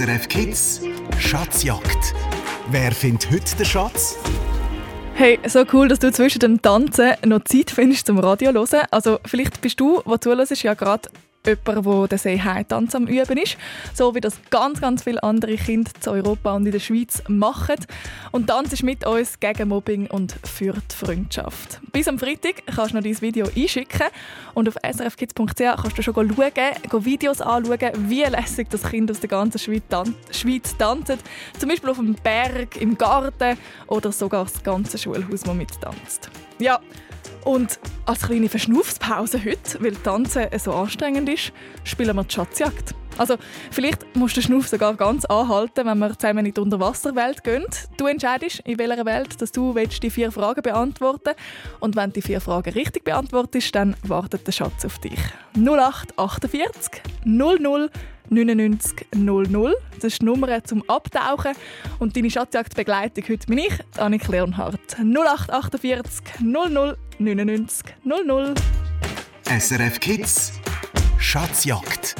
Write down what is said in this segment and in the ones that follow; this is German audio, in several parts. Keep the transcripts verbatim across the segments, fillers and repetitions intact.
S R F Kids Schatzjagd. Wer findet heute den Schatz? Hey, so cool, dass du zwischen dem Tanzen noch Zeit findest zum Radio hören. Also vielleicht bist du, der zuhörst, ja gerade jemand, der den Say-Hey-Tanz am Üben ist. So wie das ganz, ganz viele andere Kinder in Europa und in der Schweiz machen. Und Tanz ist mit uns gegen Mobbing und für die Freundschaft. Bis am Freitag kannst du noch dein Video einschicken. Und auf s r f kids punkt c h kannst du schon schauen, Videos anschauen, wie lässig das Kind aus der ganzen Schweiz tanzen. Zum Beispiel auf dem Berg, im Garten oder sogar das ganze Schulhaus, das mittanzt. Ja, und als kleine Verschnaufspause heute, weil Tanzen so anstrengend ist, spielen wir die Schatzjagd. Also vielleicht musst du den Schnauf sogar ganz anhalten, wenn wir zusammen in die Unterwasserwelt gehen. Du entscheidest, in welcher Welt dass du die vier Fragen beantworten willst. Und wenn du die vier Fragen richtig beantwortest, dann wartet der Schatz auf dich. null acht achtundvierzig null null neunundneunzig null null. Das ist die Nummer zum Abtauchen. Und deine Schatzjagdbegleitung heute bin ich, Annik Lernhardt. null acht achtundvierzig null null neunundneunzig null null. S R F Kids Schatzjagd.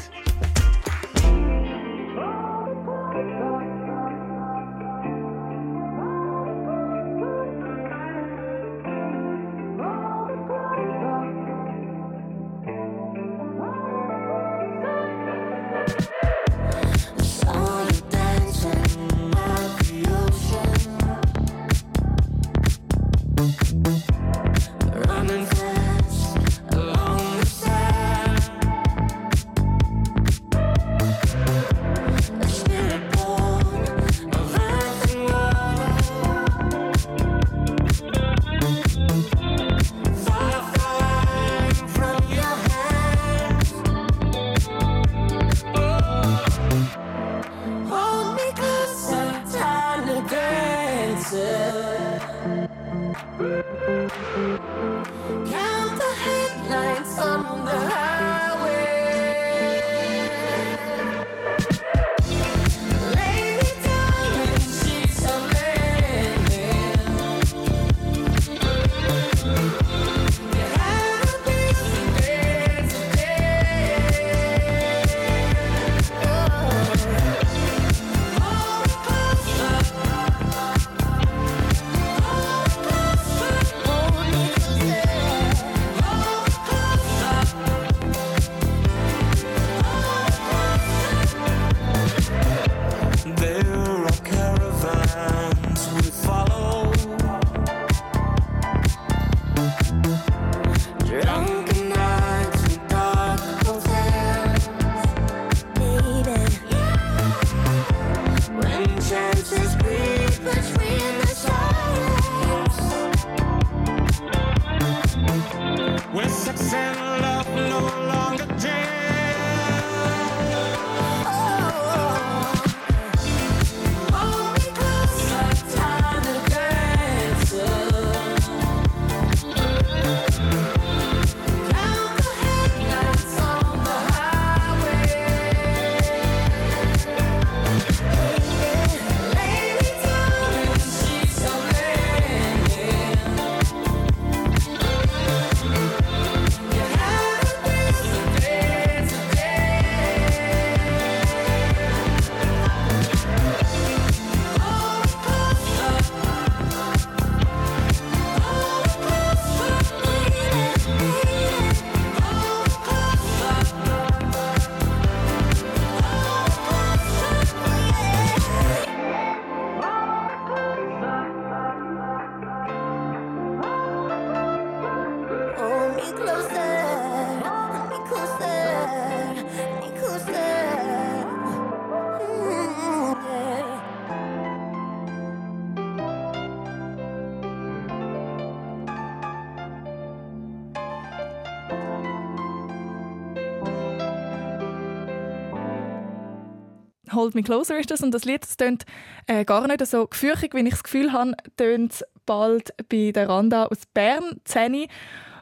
«Hold Me Closer» ist das. Und das Lied, das tönt äh, gar nicht so gefürchtig, wie ich das Gefühl habe, tönt bald bei der Randa aus Bern, zehn.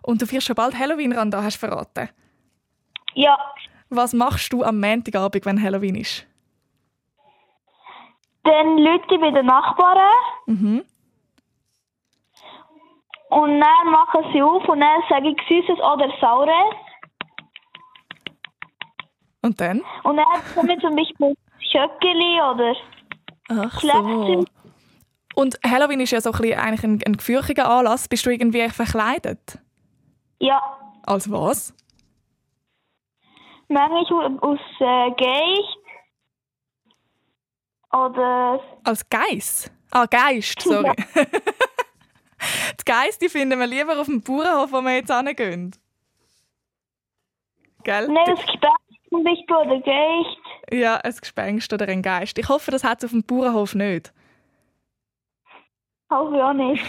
Und du fährst schon bald Halloween, Randa, hast du verraten? Ja. Was machst du am Montagabend, wenn Halloween ist? Dann lüte ich bei den Nachbarn. Mhm. Und dann machen sie auf und dann sage ich Süßes oder Saures. Und dann? Und dann kommen wir zum Beispiel Schöckeli oder Ach so. Und Halloween ist ja so ein bisschen eigentlich ein, ein gefürchtiger Anlass. Bist du irgendwie verkleidet? Ja. Als was? Manchmal aus äh, Geist. Oder... Als Geiss? Ah, Geist, sorry. Ja. Die Geiss, die finden wir lieber auf dem Bauernhof, wo wir jetzt hingehen. Gell? Nein, ein Gespenst oder ein Geist. Ja, ein Gespenst oder ein Geist. Ich hoffe, das hat es auf dem Bauernhof nicht. Auch ja nicht.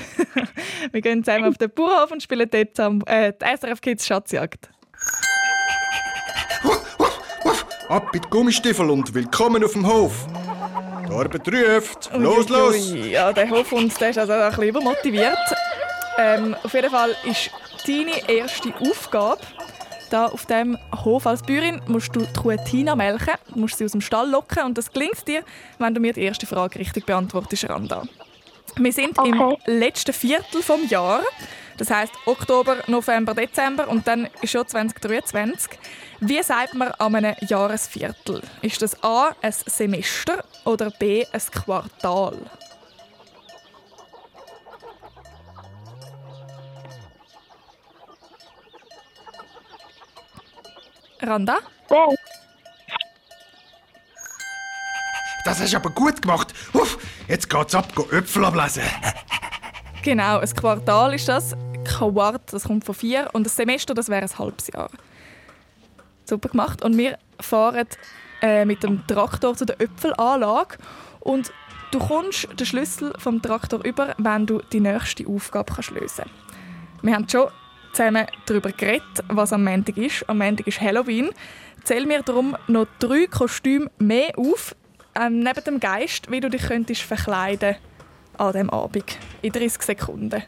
Wir gehen zusammen auf den Bauernhof und spielen dort zusammen, äh, die S R F Kids Schatzjagd. Ab mit Gummistiefel und willkommen auf dem Hof. Die Arbeit ruft. Los, los! Ja, der Hofhund, der ist also ein bisschen übermotiviert. Ähm, auf jeden Fall ist deine erste Aufgabe, da auf diesem Hof als Bäuerin musst du die Kuh Tina melken, musst sie aus dem Stall locken und das gelingt dir, wenn du mir die erste Frage richtig beantwortest, Randa. Wir sind okay. Im letzten Viertel des Jahres, das heisst Oktober, November, Dezember und dann ist schon zwanzig dreiundzwanzig. Wie sagt man an einem Jahresviertel? Ist das A, ein Semester oder B, ein Quartal? Randa? Wow. Das hast du aber gut gemacht. Uff, jetzt geht's ab, go Äpfel ablesen. Genau, ein Quartal ist das. Quart, das kommt von vier. Und ein Semester, das wäre ein halbes Jahr. Super gemacht. Und wir fahren äh, mit dem Traktor zu der Äpfelanlage. Und du kommst den Schlüssel vom Traktor über, wenn du die nächste Aufgabe kannst lösen kannst. Wir haben schon zusammen darüber geredet, was am Montag ist. Am Montag ist Halloween. Zähl mir darum noch drei Kostüme mehr auf, ähm, neben dem Geist, wie du dich könntest verkleiden an diesem Abend. In dreißig Sekunden.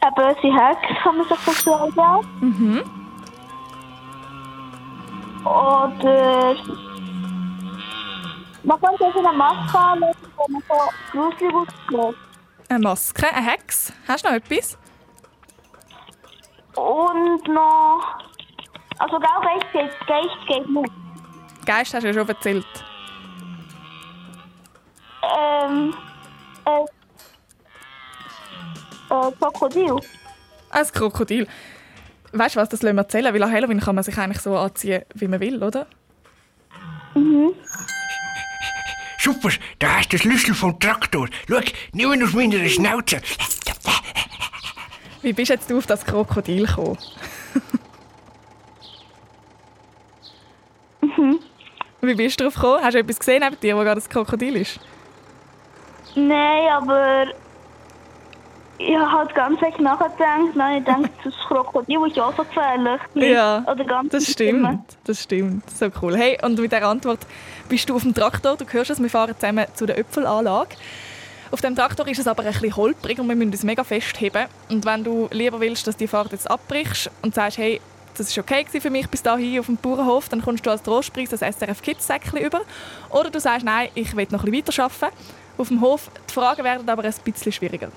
Eine böse Hexe kann man sich verkleiden. Mhm. Oder... Man kann sich eine Maske anlegen, die man so gruselig aussieht. Eine Maske, eine Hexe. Hast du noch etwas? Und noch... Also genau Geist geht, Geist geht nicht. Geist hast du ja schon erzählt. Ähm... Äh... Äh... Krokodil. Ein Krokodil. Weißt du was, das lassen wir erzählen, weil an Halloween kann man sich eigentlich so anziehen, wie man will, oder? Mhm. Super, da hast du den Schlüssel vom Traktor. Schau, nimm ihn aus meiner Schnauze. Wie bist jetzt du auf das Krokodil gekommen? Mhm. Wie bist du darauf gekommen? Hast du etwas gesehen neben dir, wo gerade das Krokodil ist? Nein, aber... Ich habe halt ganz weg nachgedacht. Nein, ich denke, das Krokodil ist ja auch so gefährlich. Ja, Oder das stimmt. Das stimmt. So cool. Hey, und mit dieser Antwort bist du auf dem Traktor. Du hörst es, wir fahren zusammen zu der Äpfelanlage. Auf dem Traktor ist es aber ein bisschen holprig und wir müssen es mega festheben. Und wenn du lieber willst, dass die Fahrt jetzt abbrichst und sagst, hey, das war okay für mich bis dahin auf dem Bauernhof, dann kommst du als Trostpreis das S R F-Kids-Säckchen über. Oder du sagst, nein, ich will noch ein bisschen weiterarbeiten auf dem Hof. Die Fragen werden aber ein bisschen schwieriger.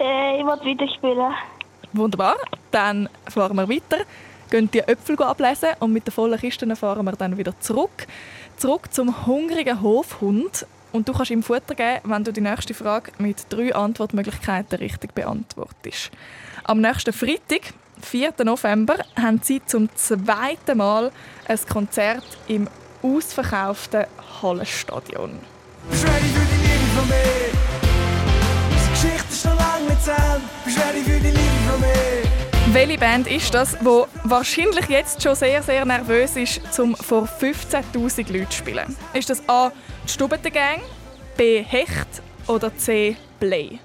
Äh, ich will wieder spielen. Wunderbar. Dann fahren wir weiter, gehen die Äpfel ablesen und mit den vollen Kisten fahren wir dann wieder zurück. Zurück zum hungrigen Hofhund. Und du kannst ihm Futter geben, wenn du die nächste Frage mit drei Antwortmöglichkeiten richtig beantwortest. Am nächsten Freitag, vierten November, haben sie zum zweiten Mal ein Konzert im ausverkauften Hallenstadion. Bist du ready für die Liebe von mir? Die Geschichte ist noch lange nicht zu Ende. Bist du ready für die Liebe von mir? Welche Band ist das, die wahrscheinlich jetzt schon sehr, sehr nervös ist, um vor fünfzehntausend Leuten zu spielen? Ist das A, die Stubentengang, B, Hecht oder C, Play?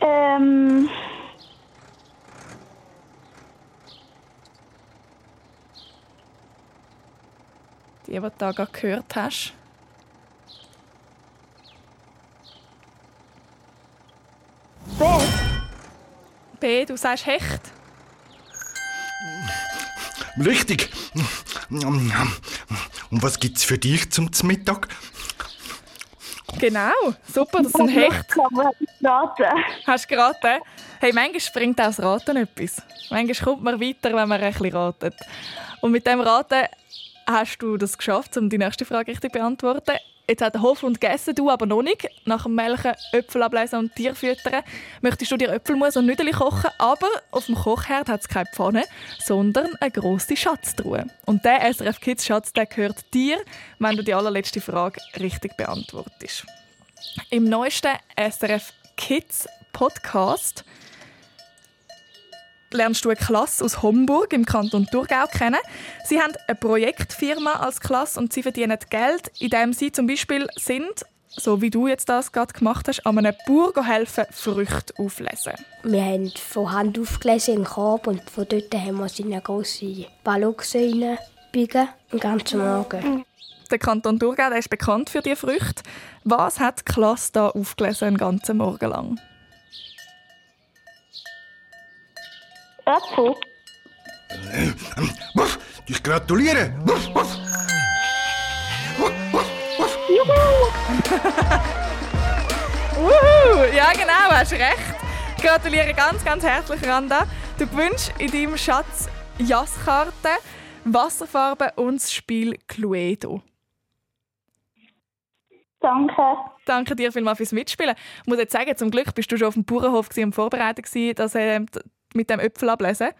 Ähm... Die, die du da gerade gehört hast. B. B, du sagst Hecht. Richtig. Und was gibt's für dich zum Mittag? Genau, super, das ist ein Hecht. Hast du geraten? Hey, manchmal springt auch das Raten etwas. Manchmal kommt man weiter, wenn man ein bisschen ratet. Und mit dem Raten hast du das geschafft, um die nächste Frage richtig zu beantworten. Jetzt hat der Hofhund gegessen, du aber noch nicht. Nach dem Melken, Äpfel ablesen und Tier füttern möchtest du dir Äpfelmus und Nüdeli kochen, aber auf dem Kochherd hat es keine Pfanne, sondern eine grosse Schatztruhe. Und der S R F Kids Schatz, der gehört dir, wenn du die allerletzte Frage richtig beantwortest. Im neuesten S R F Kids Podcast lernst du eine Klasse aus Homburg im Kanton Thurgau kennen. Sie haben eine Projektfirma als Klasse und sie verdienen Geld, indem sie zum Beispiel sind, so wie du jetzt das gerade gemacht hast, an einem Bauer helfen, Früchte auflesen. Wir haben von Hand aufgelesen in den Korb und von dort haben wir seine grosse Balluchse reinbiegen, den ganzen Morgen. Der Kanton Thurgau, der ist bekannt für diese Früchte. Was hat die Klasse da aufgelesen den ganzen Morgen lang? Apfel. Ich gratuliere. Juhu! Ja genau, hast recht. Ich gratuliere ganz, ganz herzlich, Randa. Du gewünschst in deinem Schatz Jasskarten, Wasserfarben und das Spiel Cluedo. Danke. Danke dir vielmals fürs Mitspielen. Ich muss jetzt sagen, zum Glück bist du schon auf dem Bauernhof und vorbereitet, dass er mit dem Äpfel ablesen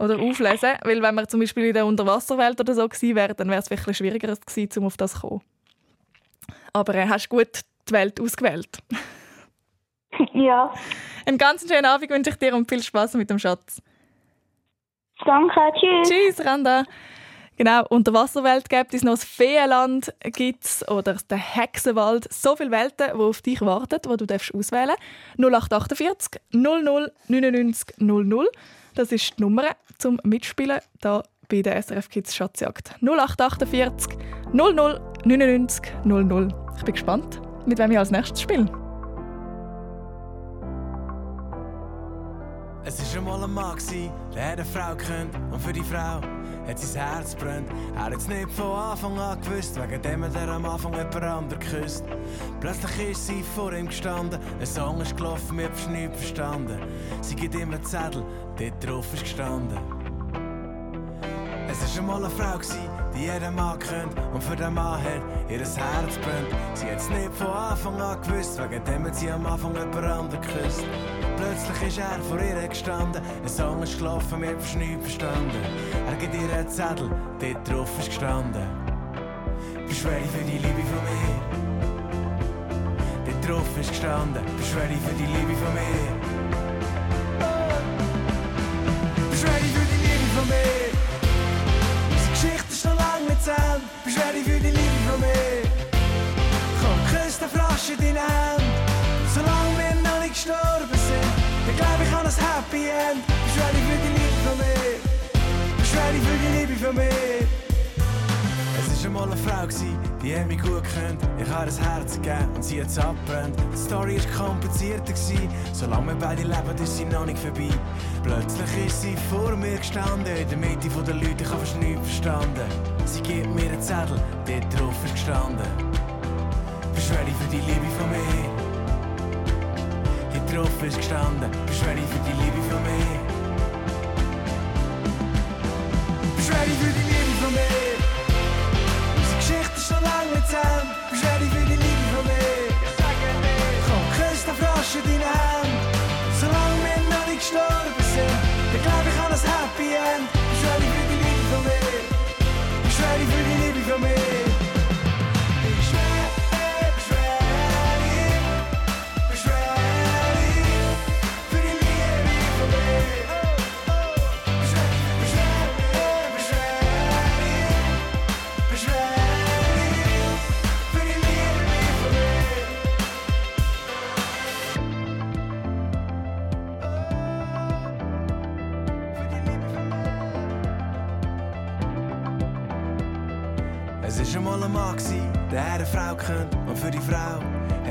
oder auflesen, weil wenn wir zum Beispiel in der Unterwasserwelt oder so gewesen wären, dann wäre es vielleicht schwieriger gewesen, um auf das zu kommen. Aber äh, hast du gut die Welt ausgewählt? Ja. Einen ganz schönen Abend wünsche ich dir und viel Spass mit dem Schatz. Danke, tschüss. Tschüss, Randa. Genau, Unterwasserwelt gibt es noch, das Feenland gibt es oder den Hexenwald. So viele Welten, die auf dich warten, die du auswählen darfst. null acht acht vier null null neun neun null null. Das ist die Nummer zum Mitspielen hier bei der S R F Kids Schatzjagd. null acht acht vier null null neun neun null null. Ich bin gespannt, mit wem ich als nächstes spiele. Es war einmal ein Mann, der eine Frau kennt und für die Frau hat sein Herz brennt. Er hat es nicht von Anfang an gewusst, wegen dem er am Anfang jemand anderen geküsst. Plötzlich ist sie vor ihm gestanden, ein Song ist gelaufen, wir haben nichts verstanden. Sie gibt ihm einen Zettel, dort drauf ist gestanden. Es war einmal eine Frau, die jeden Mann kennt und für den Mann her ihr Herz brennt. Sie hat es nicht von Anfang an gewusst, wegen dem hat sie am Anfang jemand anderen geküsst. Plötzlich ist er vor ihr gestanden, ein Song ist gelaufen, wir haben nichts verstanden. Er gibt ihr einen Zettel, dort drauf ist gestanden. Beschwerde für die Liebe von mir. Dort drauf ist gestanden, beschwerde für die Liebe von mir. Beschwerde für die Liebe von mir. Unsere Geschichte ist noch lange nicht zu Ende. Beschwerde für die Liebe von mir. Komm, küss die Flasche in deine Hände. Solange wir noch nicht gestorben sind, dann glaube ich an das Happy End. Beschwerde ich für die Liebe von mir. Beschwerde ich für die Liebe von mir. Es war einmal eine Frau, die hat mich gut kennt. Ich habe ein Herz gegeben und sie hat es abbrennt. Die Story war komplizierter. Solange wir beide leben, ist sie noch nicht vorbei. Plötzlich ist sie vor mir gestanden. In der Mitte der Leute, ich habe fast nichts verstanden. Sie gibt mir einen Zettel, dort drauf ist gestanden. Beschwerde ich für die Liebe von mir. Drauf ist gestanden, beschwere ich für die Liebe von mir. Beschwere ich für die Liebe von mir. Unsere Geschichte ist noch lange nicht zu Ende. Beschwere ich für die Liebe von mir. Komm, küss den Frosch in deine Hände. Solange wir noch nicht gestorben sind, dann glaube ich an das Happy End. Beschwere ich für die Liebe von mir. Beschwere ich für die Liebe von mir.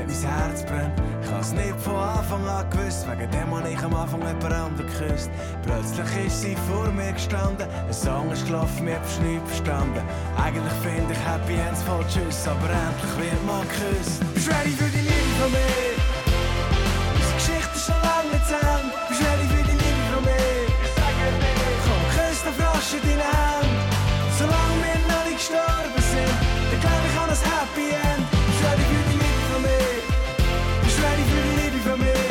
hat mein Herz brennt. Ich hab's nicht von Anfang an gewusst, wegen dem hab ich am Anfang jemand anderen geküsst. Plötzlich ist sie vor mir gestanden, ein Song ist gelaufen, mir hab's nicht verstanden. Eigentlich finde ich Happy Ends voll Tschüss, aber endlich wird mal geküsst. Bist du ready für die Liebe von mir? Unsere Geschichte ist schon lange zu Ende. Bist du ready für die Liebe von mir? Ich sage dir, komm, küss den Frosch in deine Hände. Solange wir noch nicht gestorben sind, dann glaub ich an ein Happy End. Bist du ready für die Liebe von mir? Bist du ready für die Liebe von mir?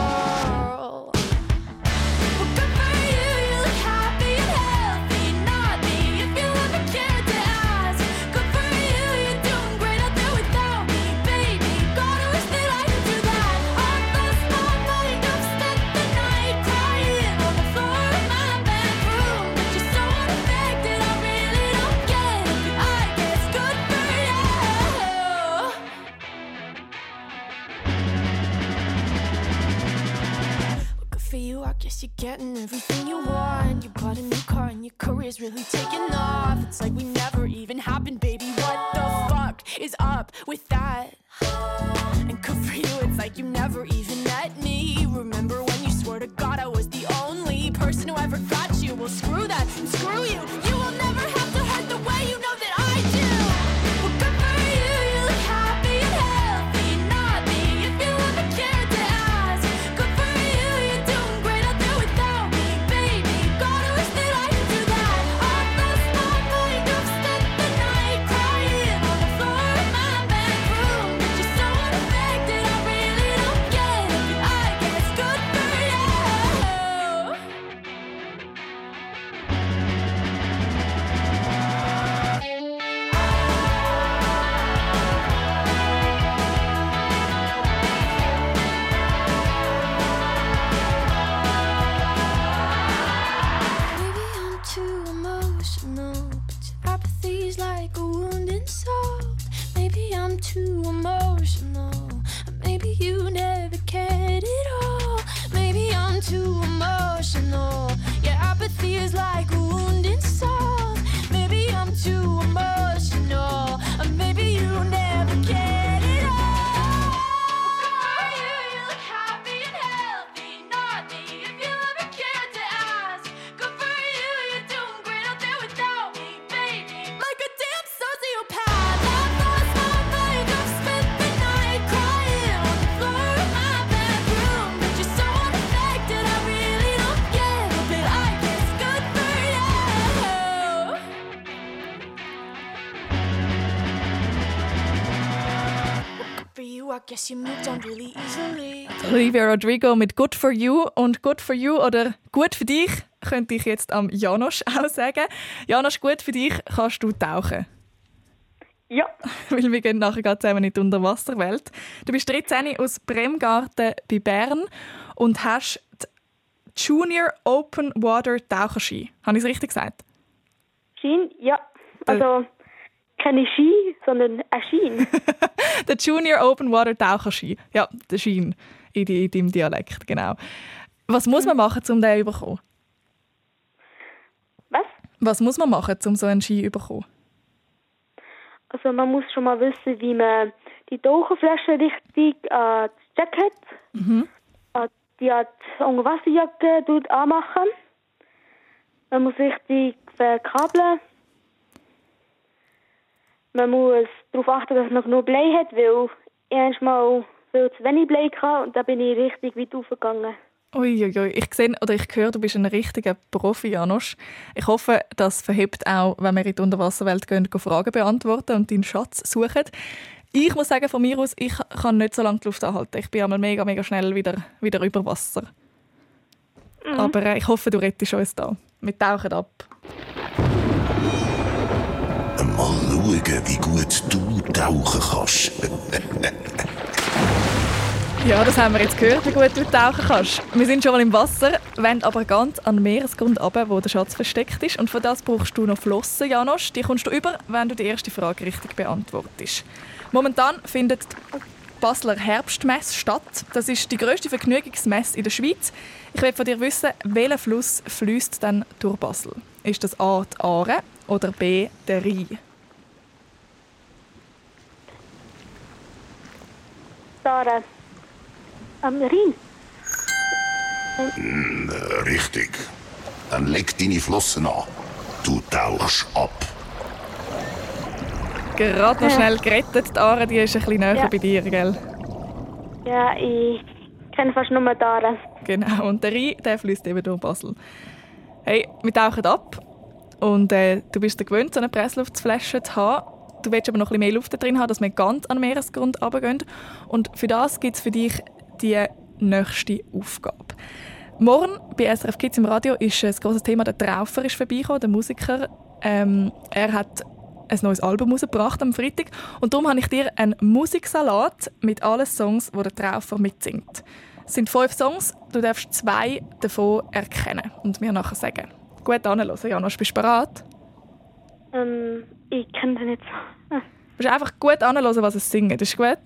Guess you're getting everything you want. You bought a new car and your career's really taking off. It's like we never even happened, baby. What the fuck is up with that? And good for you, it's like you never even met me. Remember when you swore to God I was the only person who ever got you? Well, screw that and screw you. You will never have to hurt the way you know that I do. Well, good for you, you look happy and healthy, not me. If you ever cared to ask, good for you, you do. Livia Rodrigo mit Good for you und Good for you oder Gut für dich könnte ich jetzt am Janosch auch sagen. Janosch, gut für dich, kannst du tauchen? Ja. Weil wir gehen nachher gerade zusammen in die Unterwasserwelt. Du bist dreizehn aus Bremgarten bei Bern und hast die Junior Open Water Taucherski. Habe ich es richtig gesagt? Ski, ja. Also keine Ski, sondern ein Schein. Der Junior Open Water Taucherski. Ja, der Schein. In, die, in deinem Dialekt, genau. Was muss man machen, um den zu bekommen? Was? Was muss man machen, um so einen Ski zu bekommen? Also man muss schon mal wissen, wie man die Taucherflasche richtig äh, gecheckt hat. Mhm. Äh, die hat die Unterwasserjacke anmachen. Man muss richtig verkabeln. Man muss darauf achten, dass man genug Blei hat, weil erstmal viel zu wenig Blei hatte und dann bin ich richtig weit hochgegangen. Uiuiui, ich sehe oder ich höre, du bist ein richtiger Profi, Janosch. Ich hoffe, das verhebt auch, wenn wir in die Unterwasserwelt gehen, Fragen beantworten und deinen Schatz suchen. Ich muss sagen, von mir aus, ich kann nicht so lange die Luft anhalten. Ich bin einmal mega, mega schnell wieder, wieder über Wasser. Mhm. Aber äh, ich hoffe, du rettest uns da. Wir tauchen ab. Mal schauen, wie gut du tauchen kannst. Ja, das haben wir jetzt gehört, wie gut du tauchen kannst. Wir sind schon mal im Wasser, wollen aber ganz an den Meeresgrund runter, wo der Schatz versteckt ist. Und für das brauchst du noch Flossen, Janosch. Die kommst du über, wenn du die erste Frage richtig beantwortest. Momentan findet die Basler Herbstmess statt. Das ist die grösste Vergnügungsmesse in der Schweiz. Ich will von dir wissen, welcher Fluss fliesst denn durch Basel? Ist das A, die Aare oder B, der Rhein? Die Aare. Am Rhein. Mm, richtig. Dann leg deine Flossen an. Du tauchst ab. Gerade noch schnell gerettet. Die Aare, die ist ein bisschen näher ja. bei dir, gell? Ja, ich kenne fast nur die Aare. Genau, und der Rhein, der fließt eben durch Basel. Hey, wir tauchen ab. Und äh, du bist dir gewöhnt, so eine Pressluftflasche zu haben. Du willst aber noch ein bisschen mehr Luft drin haben, dass wir ganz an den Meeresgrund runtergehen. Und für das gibt es für dich die nächste Aufgabe. Morgen bei S R F Kids im Radio ist das grosses Thema, der Trauffer ist vorbeigekommen, der Musiker. Ähm, er hat ein neues Album herausgebracht am Freitag. Und darum habe ich dir einen Musiksalat mit allen Songs, die der Trauffer mitsingt. Es sind fünf Songs, du darfst zwei davon erkennen und mir nachher sagen. Gut anhören, Janosch, bist du bereit? Ähm, ich kenne den nicht so. Ah. Du musst einfach gut anhören, was es singt, ist gut?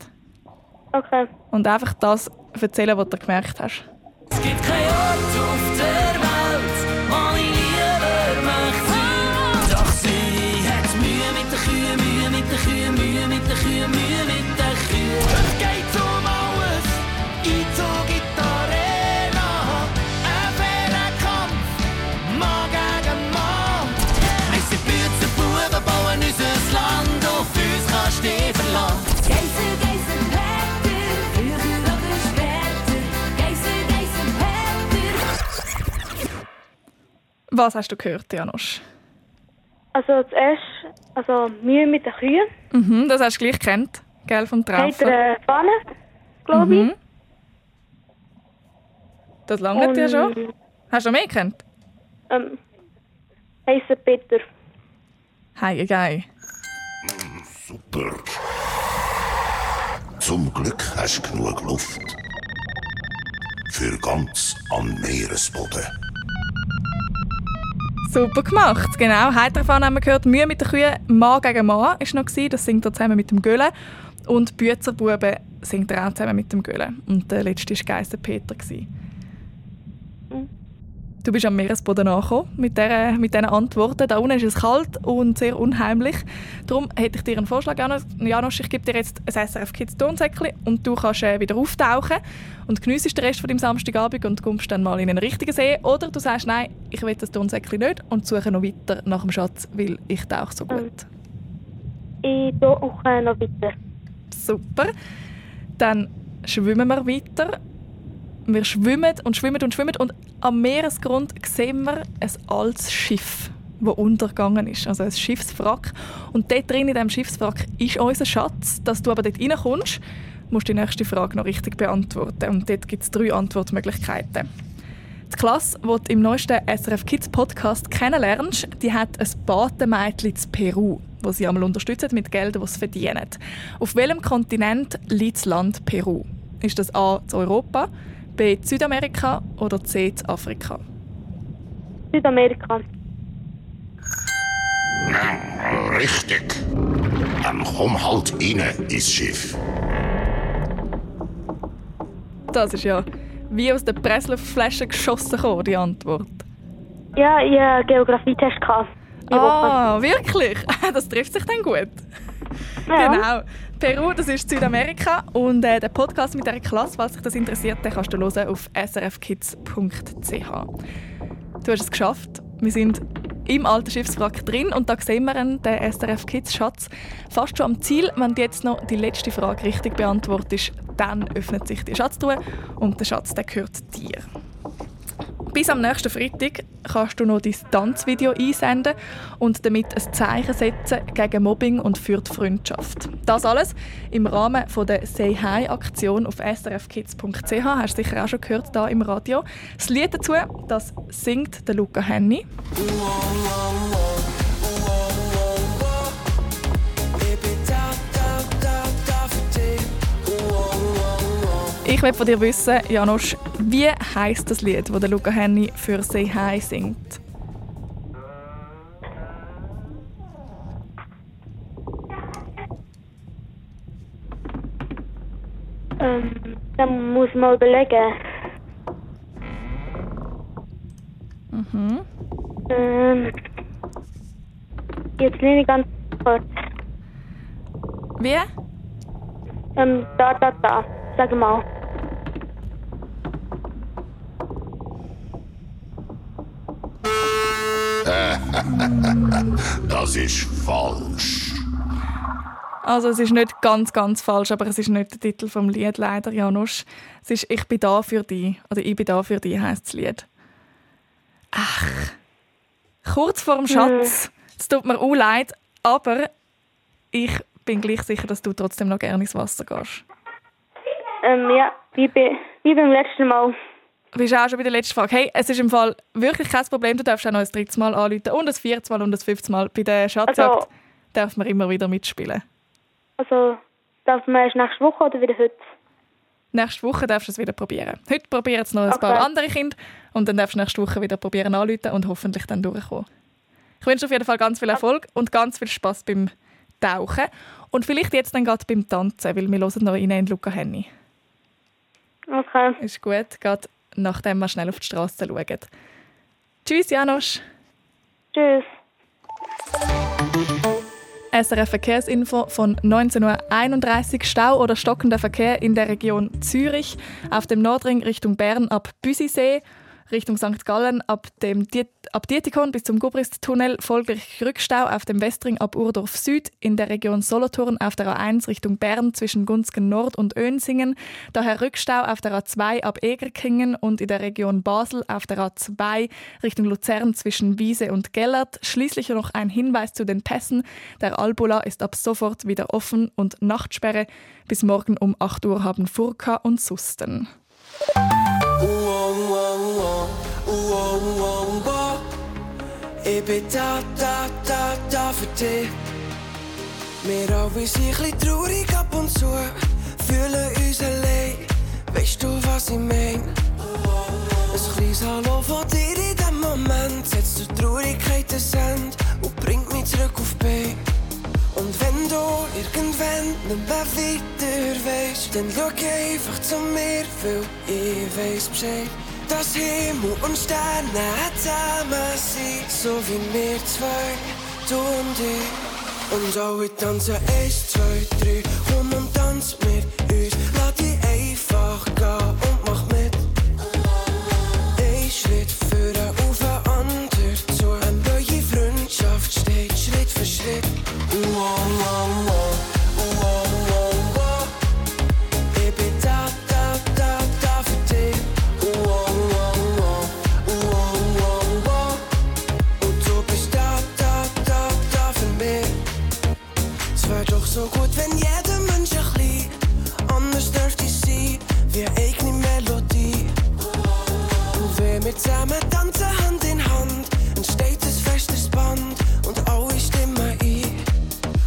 Okay. Und einfach das erzählen, was du gemerkt hast. Es gibt keinen Ort auf der Welt, wo ich lieber möchte sein. Doch sie hat Mühe mit den Kühen, Mühe mit den Kühen, Mühe mit den Kühen, Mühe mit den Kühen. Es geht um alles, Einzug in die Arena. Ein fairer Kampf, Mann gegen Mann. Wir sind Bützen, Buben, bauen unser Land. Auf uns kannst du dich verlassen. Was hast du gehört, Janosch? Also zuerst also Mühe mit den Kühen. Mhm, das hast du gleich gekannt, gell, vom Trauffer. Heitere Pfanne, glaube ich. Mhm. Das langt und, dir schon. Hast du noch mehr gekannt? Ähm, heißer Peter. Hei, gei. Super. Zum Glück hast du genug Luft. Für ganz an Meeresboden. Super gemacht, genau. Heiterfahren haben wir gehört. Mühe mit den Kühen, Mann gegen Mann war noch. Das singt er zusammen mit dem Göhle. Und Bützerbuben singt er auch zusammen mit dem Göhle. Und der letzte war Geister Peter. Mhm. Du bist am Meeresboden angekommen mit diesen mit Antworten. Da unten ist es kalt und sehr unheimlich. Darum hätte ich dir einen Vorschlag, Janosch. Ich gebe dir jetzt ein S R F Kids Turnsäckchen und du kannst wieder auftauchen und geniessest den Rest von deinem Samstagabend und kommst dann mal in einen richtigen See. Oder du sagst, nein, ich will das Turnsäckchen nicht und suche noch weiter nach dem Schatz, weil ich tauche so gut. Ich tauche noch weiter. Super. Dann schwimmen wir weiter. Wir schwimmen und schwimmen und schwimmen und am Meeresgrund sehen wir ein altes Schiff, das untergegangen ist, also ein Schiffswrack. Und dort drin in diesem Schiffswrack ist unser Schatz. Dass du aber dort reinkommst, musst du die nächste Frage noch richtig beantworten. Und dort gibt es drei Antwortmöglichkeiten. Die Klasse, die du im neuesten S R F Kids Podcast kennenlernst, die hat ein Batenmädchen zu Peru, das sie einmal unterstützt mit Geld, das sie verdienen. Auf welchem Kontinent liegt das Land Peru? Ist das A, zu Europa, B, Südamerika oder C, Afrika? Südamerika. Ja, richtig. Dann komm halt rein ins Schiff. Das ist ja wie aus der Pressluftflasche geschossen gekommen, die Antwort. Ja, ich hatte einen Geografie-Test. Ah, wirklich? Das trifft sich dann gut. Ja. Genau. Peru, das ist Südamerika. Und äh, der Podcast mit dieser Klasse, falls dich das interessiert, den kannst du hören auf s r f kids punkt c h. Du hast es geschafft. Wir sind im alten Schiffswrack drin und da sehen wir ihn, den S R F Kids Schatz. Fast schon am Ziel. Wenn du jetzt noch die letzte Frage richtig beantwortest, dann öffnet sich die Schatztruhe und der Schatz, der gehört dir. Bis am nächsten Freitag kannst du noch dein Tanzvideo einsenden und damit ein Zeichen setzen gegen Mobbing und für die Freundschaft. Das alles im Rahmen der Say Hi Aktion auf S R F Kids punkt C H. Hast du sicher auch schon gehört, hier im Radio. Das Lied dazu, das singt der Luca Hänni. Ich möchte von dir wissen, Janosch, wie heisst das Lied, das Luca Hänni für «Say Hi» singt? Ähm, da muss man überlegen. Mhm. Ähm, jetzt nicht ganz kurz. Wie? Ähm, da, da, da. Sag mal. Das ist falsch. Also es ist nicht ganz, ganz falsch, aber es ist nicht der Titel vom Lied, leider, Janosch. Es ist «Ich bin da für dich» oder «Ich bin da für dich» heisst das Lied. Ach, kurz vorm Schatz. Es tut mir auch leid, aber ich bin gleich sicher, dass du trotzdem noch gerne ins Wasser gehst. Ähm, ja, wie, bei, wie beim letzten Mal. Du bist auch schon bei der letzten Frage. Hey, es ist im Fall wirklich kein Problem. Du darfst auch noch ein drittes Mal anrufen und ein viertes Mal und ein fünftes Mal. Bei der Schatzjagd also, darf man immer wieder mitspielen. Also, darf man erst nächste Woche oder wieder heute? Nächste Woche darfst du es wieder probieren. Heute probieren es noch ein okay. paar andere Kinder und dann darfst du nächste Woche wieder probieren anrufen und hoffentlich dann durchkommen. Ich wünsche auf jeden Fall ganz viel Erfolg und ganz viel Spass beim Tauchen. Und vielleicht jetzt dann gerade beim Tanzen, weil wir hören noch rein in Luca Hänni. Okay. Ist gut, geht nachdem wir schnell auf die Straße schauen. Tschüss, Janosch. Tschüss. S R F Verkehrsinfo von neunzehn Uhr einunddreißig. Stau oder stockender Verkehr in der Region Zürich. Auf dem Nordring Richtung Bern ab Büsisee, Richtung Sankt Gallen ab dem Diet- ab Dietikon bis zum Gubrist-Tunnel, folglich Rückstau auf dem Westring ab Urdorf Süd, in der Region Solothurn auf der A eins Richtung Bern zwischen Gunzgen Nord und Önsingen, daher Rückstau auf der A zwei ab Egerkingen und in der Region Basel auf der A zwei Richtung Luzern zwischen Wiese und Gellert. Schließlich noch ein Hinweis zu den Pässen. Der Albula ist ab sofort wieder offen und Nachtsperre. Bis morgen um acht Uhr haben Furka und Susten. Ich bin da, da, da, da für dich. Wir alle sind ein bisschen traurig ab und zu, fühlen uns allein. Weisst du, was ich mein? Ein kleines Hallo von dir in dem Moment setzt die Traurigkeit ins Ende und bringt mich zurück auf Bein. Und wenn du irgendwann nicht mehr weiter weisst, dann schau einfach zu mir, weil ich weiss Bescheid. Dass Himmel und Sterne zusammen sind, so wie wir zwei, du und ich. Und alle tanzen eins, zwei, drei, komm und tanz mit uns. Lass dich einfach gehen und mach mit. Ein Schritt führen auf den anderen zu. Eine neue Freundschaft steht Schritt für Schritt. Wow, wow, wow. So gut, wenn jeder Mensch ein bisschen anders dürfte sein, wie eine eigene Melodie. Und wenn wir zusammen tanzen, Hand in Hand, entsteht ein festes Band und alle stimmen ein.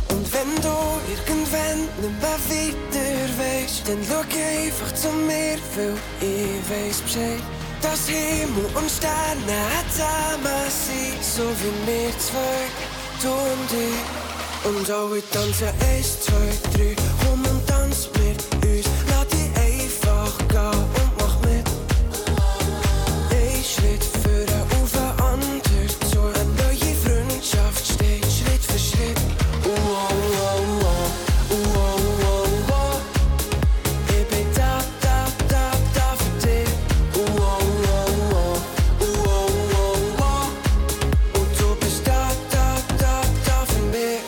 Und wenn du irgendwann nicht mehr weiter weisst, dann schau einfach zu mir, weil ich weiss Bescheid. Dass Himmel und Sterne zusammen sind, so wie wir zwei, du und ich. Und alle tanzen eins, zwei, drei, komm und tanz mit uns. Lass dich einfach gehen und mach mit. Ein Schritt führen auf den anderen zu. Eine neue Freundschaft steht Schritt für Schritt. Oh, oh, oh, oh, oh, oh, oh. Ich bin da, da, da, da für dich. Oh, oh, oh, oh, oh, oh, oh. Und du bist da, da, da, da für mich.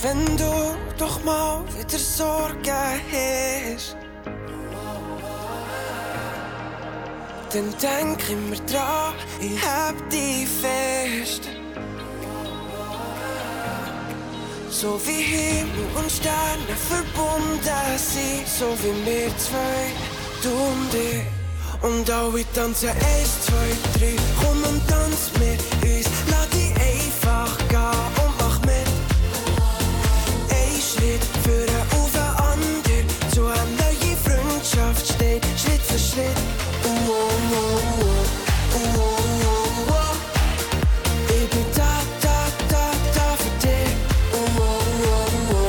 Und wenn du doch mal wieder Sorgen hast, dann denk immer dran, ich hab dich fest. So wie Himmel und Sterne verbunden sind, so wie wir zwei, du und ich. Und alle tanzen eins, zwei, drei, komm und tanz mit uns. Lass dich einfach gehen und mach mit. Ein Schritt führen auf den anderen, zu einer neuen Freundschaft steht, Schritt für Schritt. Oh, oh, oh, oh, oh, oh, oh. Ich bin da, da, da, da für dich. Oh, oh, oh,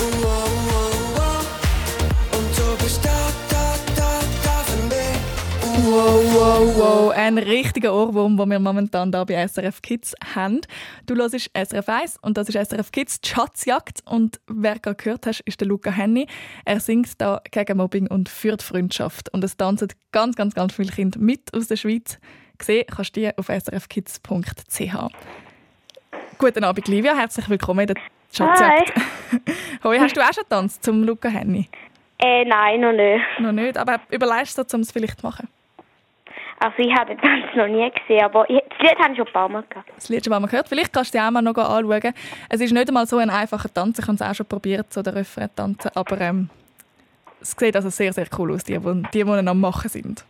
oh, oh, oh, oh. Und du bist da, da, da, da für mich. Oh, oh, oh, oh. Ein richtiger Ohrwurm, den wir momentan hier bei S R F Kids haben. Du hörst S R F eins und das ist S R F Kids, die Schatzjagd. Und wer gerade gehört hast, ist der Luca Hänni. Er singt da gegen Mobbing und für die Freundschaft. Und es tanzen ganz, ganz, ganz viele Kinder mit aus der Schweiz. Gesehen kannst du die auf s r f kids punkt c h. Guten Abend, Livia. Herzlich willkommen in der Schatzjagd. Hoi. Hast du auch schon getanzt zum Luca Hänni? Äh, nein, noch nicht. Noch nicht, aber überlegst du es, um es vielleicht zu machen? Also ich habe den Tanz noch nie gesehen, aber ich, das Lied habe ich schon ein paar Mal gehört. Das Lied schon ein paar Mal gehört. Vielleicht kannst du dir auch mal noch anschauen. Es ist nicht einmal so ein einfacher Tanz. Ich habe es auch schon probiert, so den Refrain tanzen. Aber ähm, es sieht also sehr, sehr cool aus, die, die, die am Machen sind.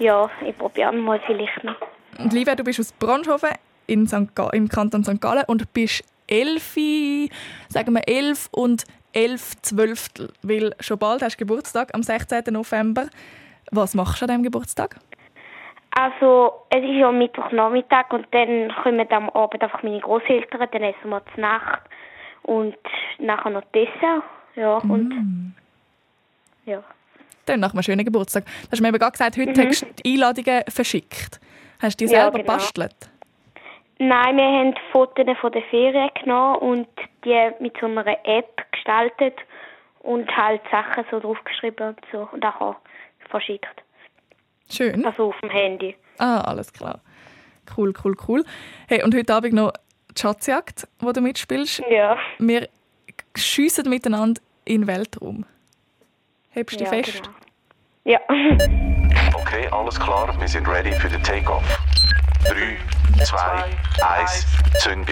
Ja, ich probiere mal vielleicht noch. Und Livia, du bist aus Bronshofen in Sankt Ga- im Kanton Sankt Gallen und bist elfi, sagen wir elf und elf Zwölftel, weil schon bald hast du Geburtstag, am sechzehnten November. Was machst du an diesem Geburtstag? Also, es ist ja Mittwochnachmittag und dann kommen am Abend einfach meine Großeltern, dann essen wir zur Nacht und nachher noch Dessert. Ja, mm. und... Ja. Dann nach einem schönen Geburtstag. Du hast mir eben gerade gesagt, heute mhm. hast du die Einladungen verschickt. Hast du die selber ja, genau. bastelt? Nein, wir haben Fotos von der Ferien genommen und die mit so einer App gestaltet und halt Sachen so draufgeschrieben und so. Und auch verschickt. Schön. Also auf dem Handy. Ah, alles klar. Cool, cool, cool. Hey, und heute Abend noch die Schatzjagd, wo du mitspielst. Ja. Wir schiessen miteinander in den Weltraum. Hebst du ja, dich fest? Genau. Ja. Okay, alles klar. Wir sind ready für den Take-Off. drei, zwei, eins, Zündung.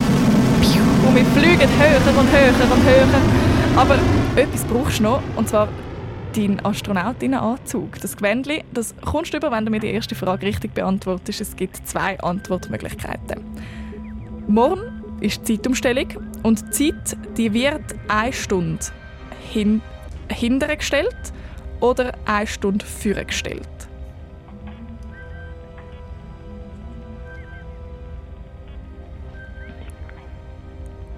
Und wir fliegen höher und höher und höher. Aber etwas brauchst du noch, und zwar deinen Astronautinnenanzug. Das Gewändli, das kommst du über, wenn du mir die erste Frage richtig beantwortest. Es gibt zwei Antwortmöglichkeiten. Morgen ist die Zeitumstellung und die Zeit die wird eine Stunde hin- hinterher gestellt oder eine Stunde vorher gestellt.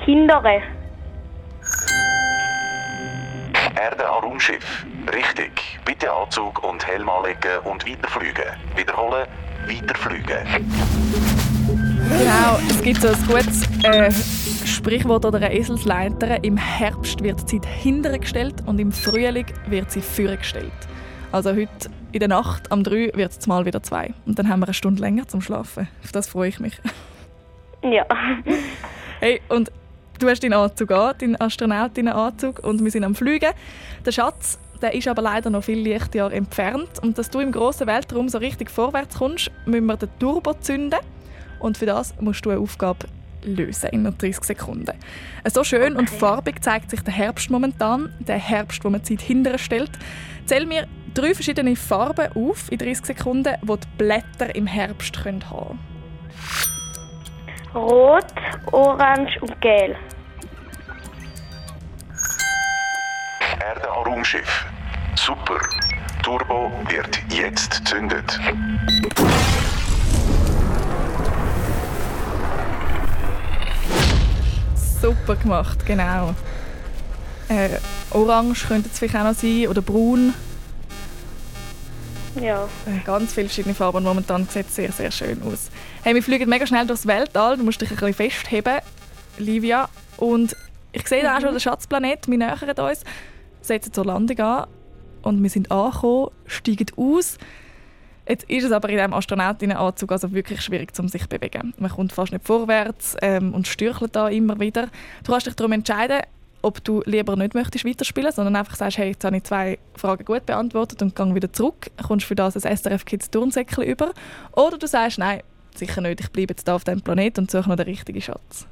Hinterher. Erde an Raumschiff. Richtig. Bitte Anzug und Helm anlegen und weiterfliegen. Wiederholen, weiterfliegen. Genau, es gibt so ein gutes äh, Sprichwort oder eine Eselsleiter. Im Herbst wird die Zeit hinterher gestellt und im Frühling wird sie vorher gestellt. Also heute in der Nacht am drei wird es mal wieder zwei. Und dann haben wir eine Stunde länger zum Schlafen. Auf das freue ich mich. Ja. Hey, und du hast deinen Anzug an, deinen Astronautinnenanzug, und wir sind am Fliegen. Der Schatz, der ist aber leider noch viele Lichtjahre entfernt. Und dass du im grossen Weltraum so richtig vorwärts kommst, müssen wir den Turbo zünden. Und für das musst du eine Aufgabe lösen in nur dreißig Sekunden. So schön okay. und farbig zeigt sich der Herbst momentan. Der Herbst, wo man die Zeit hinterher stellt. Zähl mir drei verschiedene Farben auf in dreißig Sekunden, die die Blätter im Herbst haben können. Rot, Orange und Gelb. Erde an Raumschiff. Super. Turbo wird jetzt gezündet. Super gemacht, genau. Äh, Orange könnte es vielleicht auch noch sein oder braun. Ja. Ganz viele verschiedene Farben. Momentan sieht es sehr, sehr schön aus. Hey, wir fliegen mega schnell durchs Weltall. Du musst dich ein bisschen festheben, Livia. Und ich sehe da mhm. auch schon den Schatzplanet. Wir nähern uns, setzen zur Landung an. Und wir sind angekommen, steigen aus. Jetzt ist es aber in diesem Astronautinnenanzug also wirklich schwierig, um sich zu bewegen. Man kommt fast nicht vorwärts ähm, und stürchelt da immer wieder. Du kannst dich darum entscheiden, ob du lieber nicht möchtest weiterspielen, sondern einfach sagst, hey, jetzt habe ich zwei Fragen gut beantwortet und gehe wieder zurück. Kommst für das ein S R F Kids Turnsäckchen über. Oder du sagst, nein, sicher nicht, ich bleibe jetzt hier auf diesem Planeten und suche noch den richtigen Schatz.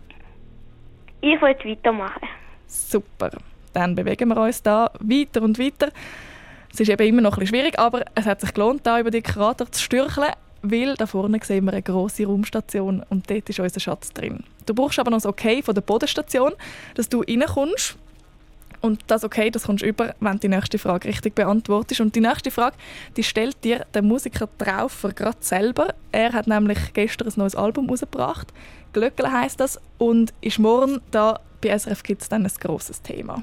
Ich wollte weitermachen. Super. Dann bewegen wir uns da weiter und weiter. Es ist eben immer noch ein bisschen schwierig, aber es hat sich gelohnt, da über die Krater zu stürcheln, weil da vorne sehen wir eine grosse Raumstation und dort ist unser Schatz drin. Du brauchst aber noch das Okay von der Bodenstation, dass du reinkommst. Und das Okay, das kommst du über, wenn du die nächste Frage richtig beantwortest. Und die nächste Frage, die stellt dir der Musiker Trauffer gerade selber. Er hat nämlich gestern ein neues Album rausgebracht. «Glöckle» heisst das und ist morgen da bei S R F Kids dann ein grosses Thema.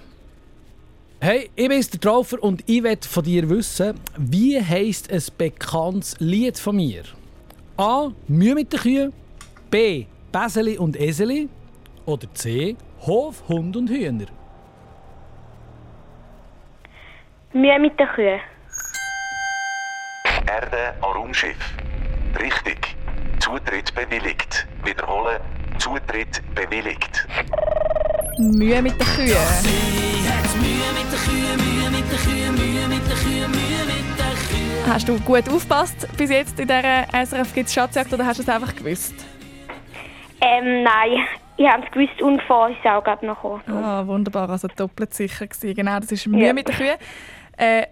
Hey, ich bin der Trauffer und ich will von dir wissen, wie heisst ein bekanntes Lied von mir? A. Mühe mit den Kühen, B. Beseli und Eseli oder C. Hof, Hund und Hühner? Mühe mit den Kühen. Erde an Raumschiff. Richtig. Zutritt bewilligt. Wiederholen. Zutritt bewilligt. Mühe mit den Kühen. Hast du gut aufgepasst bis jetzt in dieser S R F Kids Schatzjagd oder hast du es einfach gewusst? Ähm, nein, ich habe es gewusst und vorher ist es auch gerade noch gekommen. Ah, wunderbar, also doppelt sicher gewesen. Genau, das ist Mühe ja. mit den Kühen. Äh,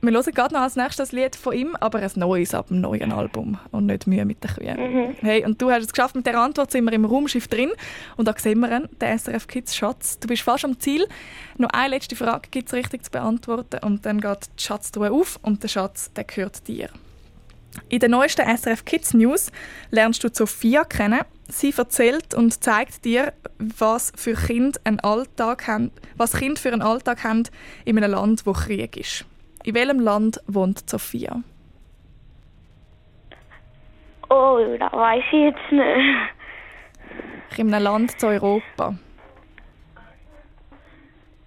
wir hören gerade noch als nächstes Lied von ihm, aber ein neues ab dem neuen Album und nicht Mühe mit den Kühen. Mhm. Hey, und du hast es geschafft, mit dieser Antwort sind wir im Raumschiff drin und da sehen wir ihn, den S R F Kids Schatz. Du bist fast am Ziel. Noch eine letzte Frage gibt es richtig zu beantworten und dann geht die Schatztruhe auf und der Schatz, der gehört dir. In der neuesten S R F Kids News lernst du Sophia kennen. Sie erzählt und zeigt dir, was, für Kinder einen Alltag haben, was Kinder für einen Alltag haben in einem Land, wo Krieg ist. In welchem Land wohnt Sophia? Oh, das weiß ich jetzt nicht. In einem Land zu Europa.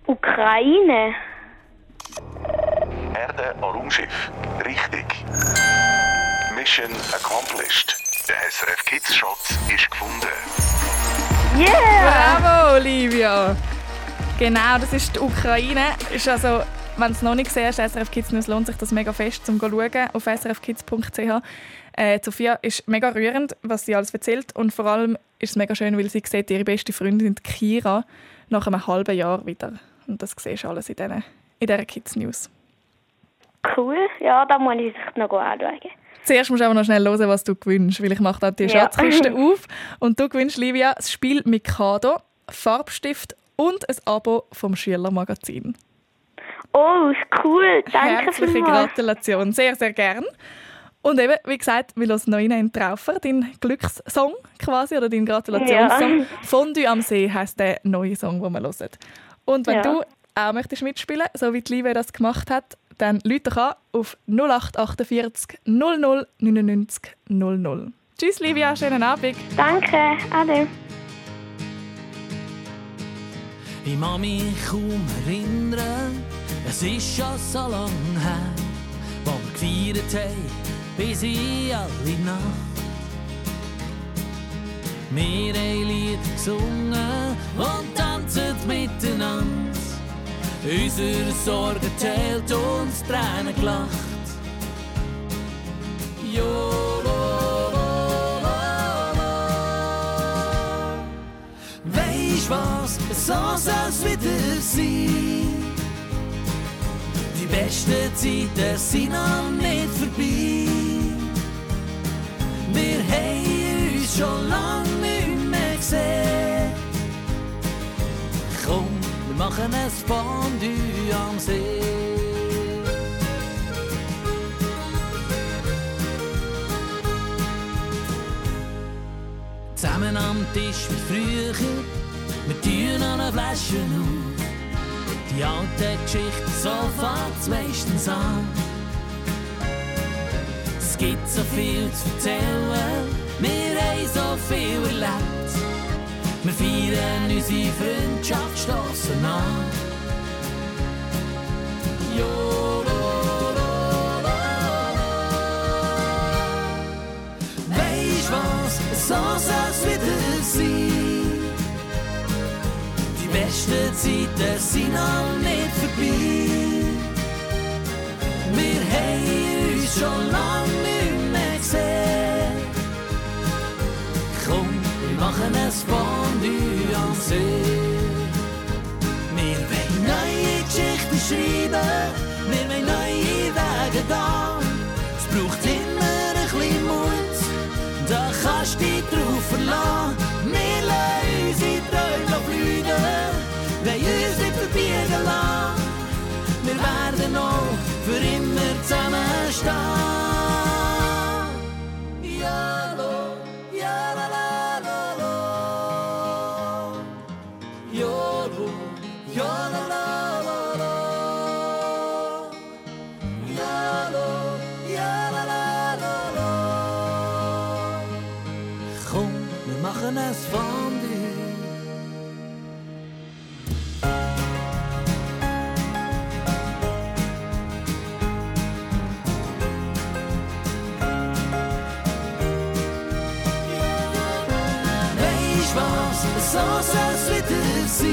Ukraine. Erde an Raumschiff. Richtig. Mission accomplished. Der S R F Kids Schatz ist gefunden. Yeah! Bravo, Livia! Genau, das ist die Ukraine. Ist also... Wenn du es noch nicht siehst, S R F Kids News, lohnt sich das mega fest, um zu schauen auf S R F kids Punkt C H. Äh, Sophia ist mega rührend, was sie alles erzählt. Und vor allem ist es mega schön, weil sie sieht ihre beste Freundin Kira nach einem halben Jahr wieder. Und das siehst du alles in diesen, in dieser Kids News. Cool, ja, da muss ich sich noch anschauen. Zuerst musst du aber noch schnell hören, was du gewünscht, weil ich mache da die Schatzkiste ja. auf. Und du gewünscht, Livia, das Spiel Mikado, Farbstift und ein Abo vom Schülermagazin. Oh, ist cool. Danke. Herzliche vielmals. Gratulation. Sehr, sehr gern. Und eben, wie gesagt, wir hören noch rein in Trauffer, deinen Glückssong quasi, oder deinen Gratulationssong. Ja. «Fondue am See» heisst der neue Song, den wir hören. Und wenn ja. du auch möchtest mitspielen, so wie die Livia das gemacht hat, dann rufe dich an auf null acht acht vier null null neun neun null null. Tschüss, Livia. Schönen Abend. Danke. Ade. Ich mag mich kaum erinnern, es ist schon so lang her, wo wir gefeiert haben, bis in alle Nacht. Wir haben Lieder gesungen und tanzen miteinander. Unsere Sorgen teilt und Tränen gelacht. Jololololol. Weisst was, so soll's wieder sein. Die besten Zeiten sind noch nicht vorbei. Wir haben uns schon lange nicht mehr gesehen. Komm, wir machen ein Fondue am See. Zusammen am Tisch wie früher, wir tun an eine Flasche auf. Die alte Geschichte, so fängt's meistens an. Es gibt so viel zu erzählen, wir haben so viel erlebt. Wir feiern unsere Freundschaft, stossen an. Jo, lo, lo, lo, lo. besten Zeiten sind noch nicht vorbei. Wir haben uns schon lange nicht mehr gesehen. Komm, wir machen ein Fondue am See. Wir wollen neue Geschichten schreiben, wir wollen neue Wege gehen. Es braucht immer ein bisschen Mut, da kannst du dich drauf verlassen. Wir lassen unsere Träume blühen, wollen uns nicht verbiegen lassen. Wir werden auch für immer zusammenstehen. Ja, lo, ja, la, la, la, la. Ja, lo, ja, la, la, la, la. Ja, lo, ja, la, la, la, la. Komm, wir machen es von dir. So soll's wieder sein.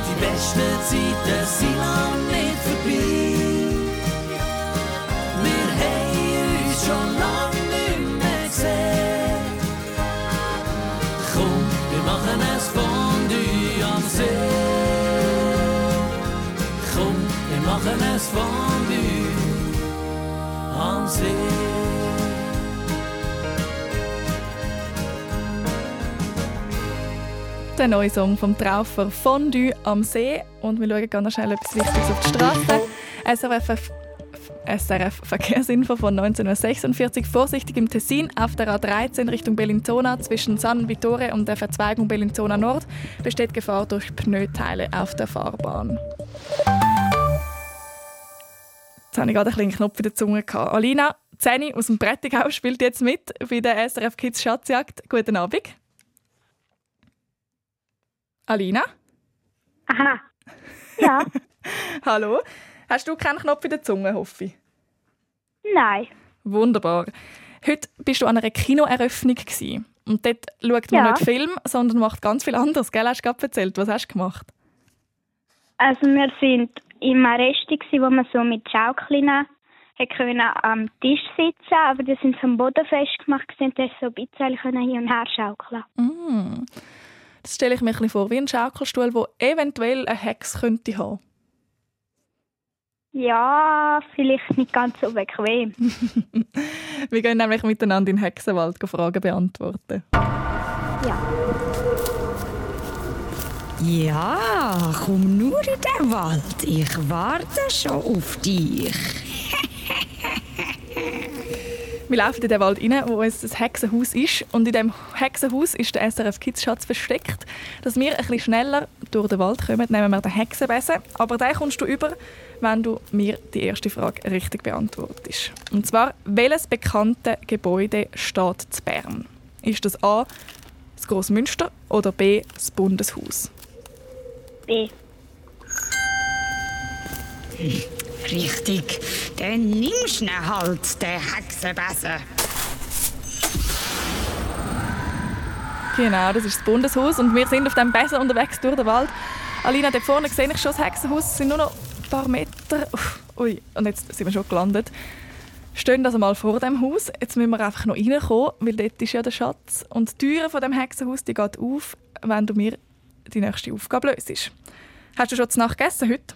Die besten Zeiten sind noch nicht vorbei. Wir haben uns schon lange nicht mehr gesehen. Komm, wir machen ein Fondue am See. Komm, wir machen ein Fondue am See. Der neue Song vom Trauffer «Fondue am See». Und wir schauen ganz schnell etwas Wichtiges auf die Straße. S R F, S R F Verkehrsinfo von neunzehn Uhr sechsundvierzig. Vorsichtig im Tessin auf der A dreizehn Richtung Bellinzona. Zwischen San Vittore und der Verzweigung Bellinzona Nord besteht Gefahr durch Pneuteile auf der Fahrbahn. Jetzt habe ich gerade einen kleinen Knopf in der Zunge gehabt. Alina, Zeni aus dem Prättigau, spielt jetzt mit bei der S R F Kids Schatzjagd. Guten Abend. Alina? Aha. Ja. Hallo. Hast du keinen Knopf in der Zunge, hoffe ich? Nein. Wunderbar. Heute warst du an einer Kinoeröffnung. Und dort schaut man ja nicht Film, sondern macht ganz viel anderes. Gell? Hast du gerade erzählt? Was hast du gemacht? Also wir waren im Resti, wo man so mit Schaukeln am Tisch sitzen konnte. Aber die sind am Boden festgemacht und dann so ein bisschen hier und her schaukeln. Mm. Das stelle ich mir ein bisschen vor wie ein Schaukelstuhl, der eventuell eine Hex könnte haben. Ja, vielleicht nicht ganz so bequem. Wir gehen nämlich miteinander in den Hexenwald Fragen beantworten. Ja. Ja, komm nur in den Wald. Ich warte schon auf dich. Wir laufen in den Wald rein, wo es ein Hexenhaus ist. Und in diesem Hexenhaus ist der S R F Kids Schatz versteckt. Dass wir ein bisschen schneller durch den Wald kommen, nehmen wir den Hexenbesen. Aber den kommst du über, wenn du mir die erste Frage richtig beantwortest. Und zwar, welches bekannte Gebäude steht zu Bern? Ist das A, das Grossmünster oder B, das Bundeshaus? B. Richtig. Dann nimmst du halt den Hexenbesen. Genau, das ist das Bundeshaus und wir sind auf diesem Besen unterwegs durch den Wald. Alina, da vorne sehe ich schon das Hexenhaus. Es sind nur noch ein paar Meter. Ui, und jetzt sind wir schon gelandet. Stehen also mal vor dem Haus. Jetzt müssen wir einfach noch reinkommen, weil dort ist ja der Schatz. Und die Türe von dem Hexenhaus die geht auf, wenn du mir die nächste Aufgabe löst. Hast du schon zu Nacht gegessen heute?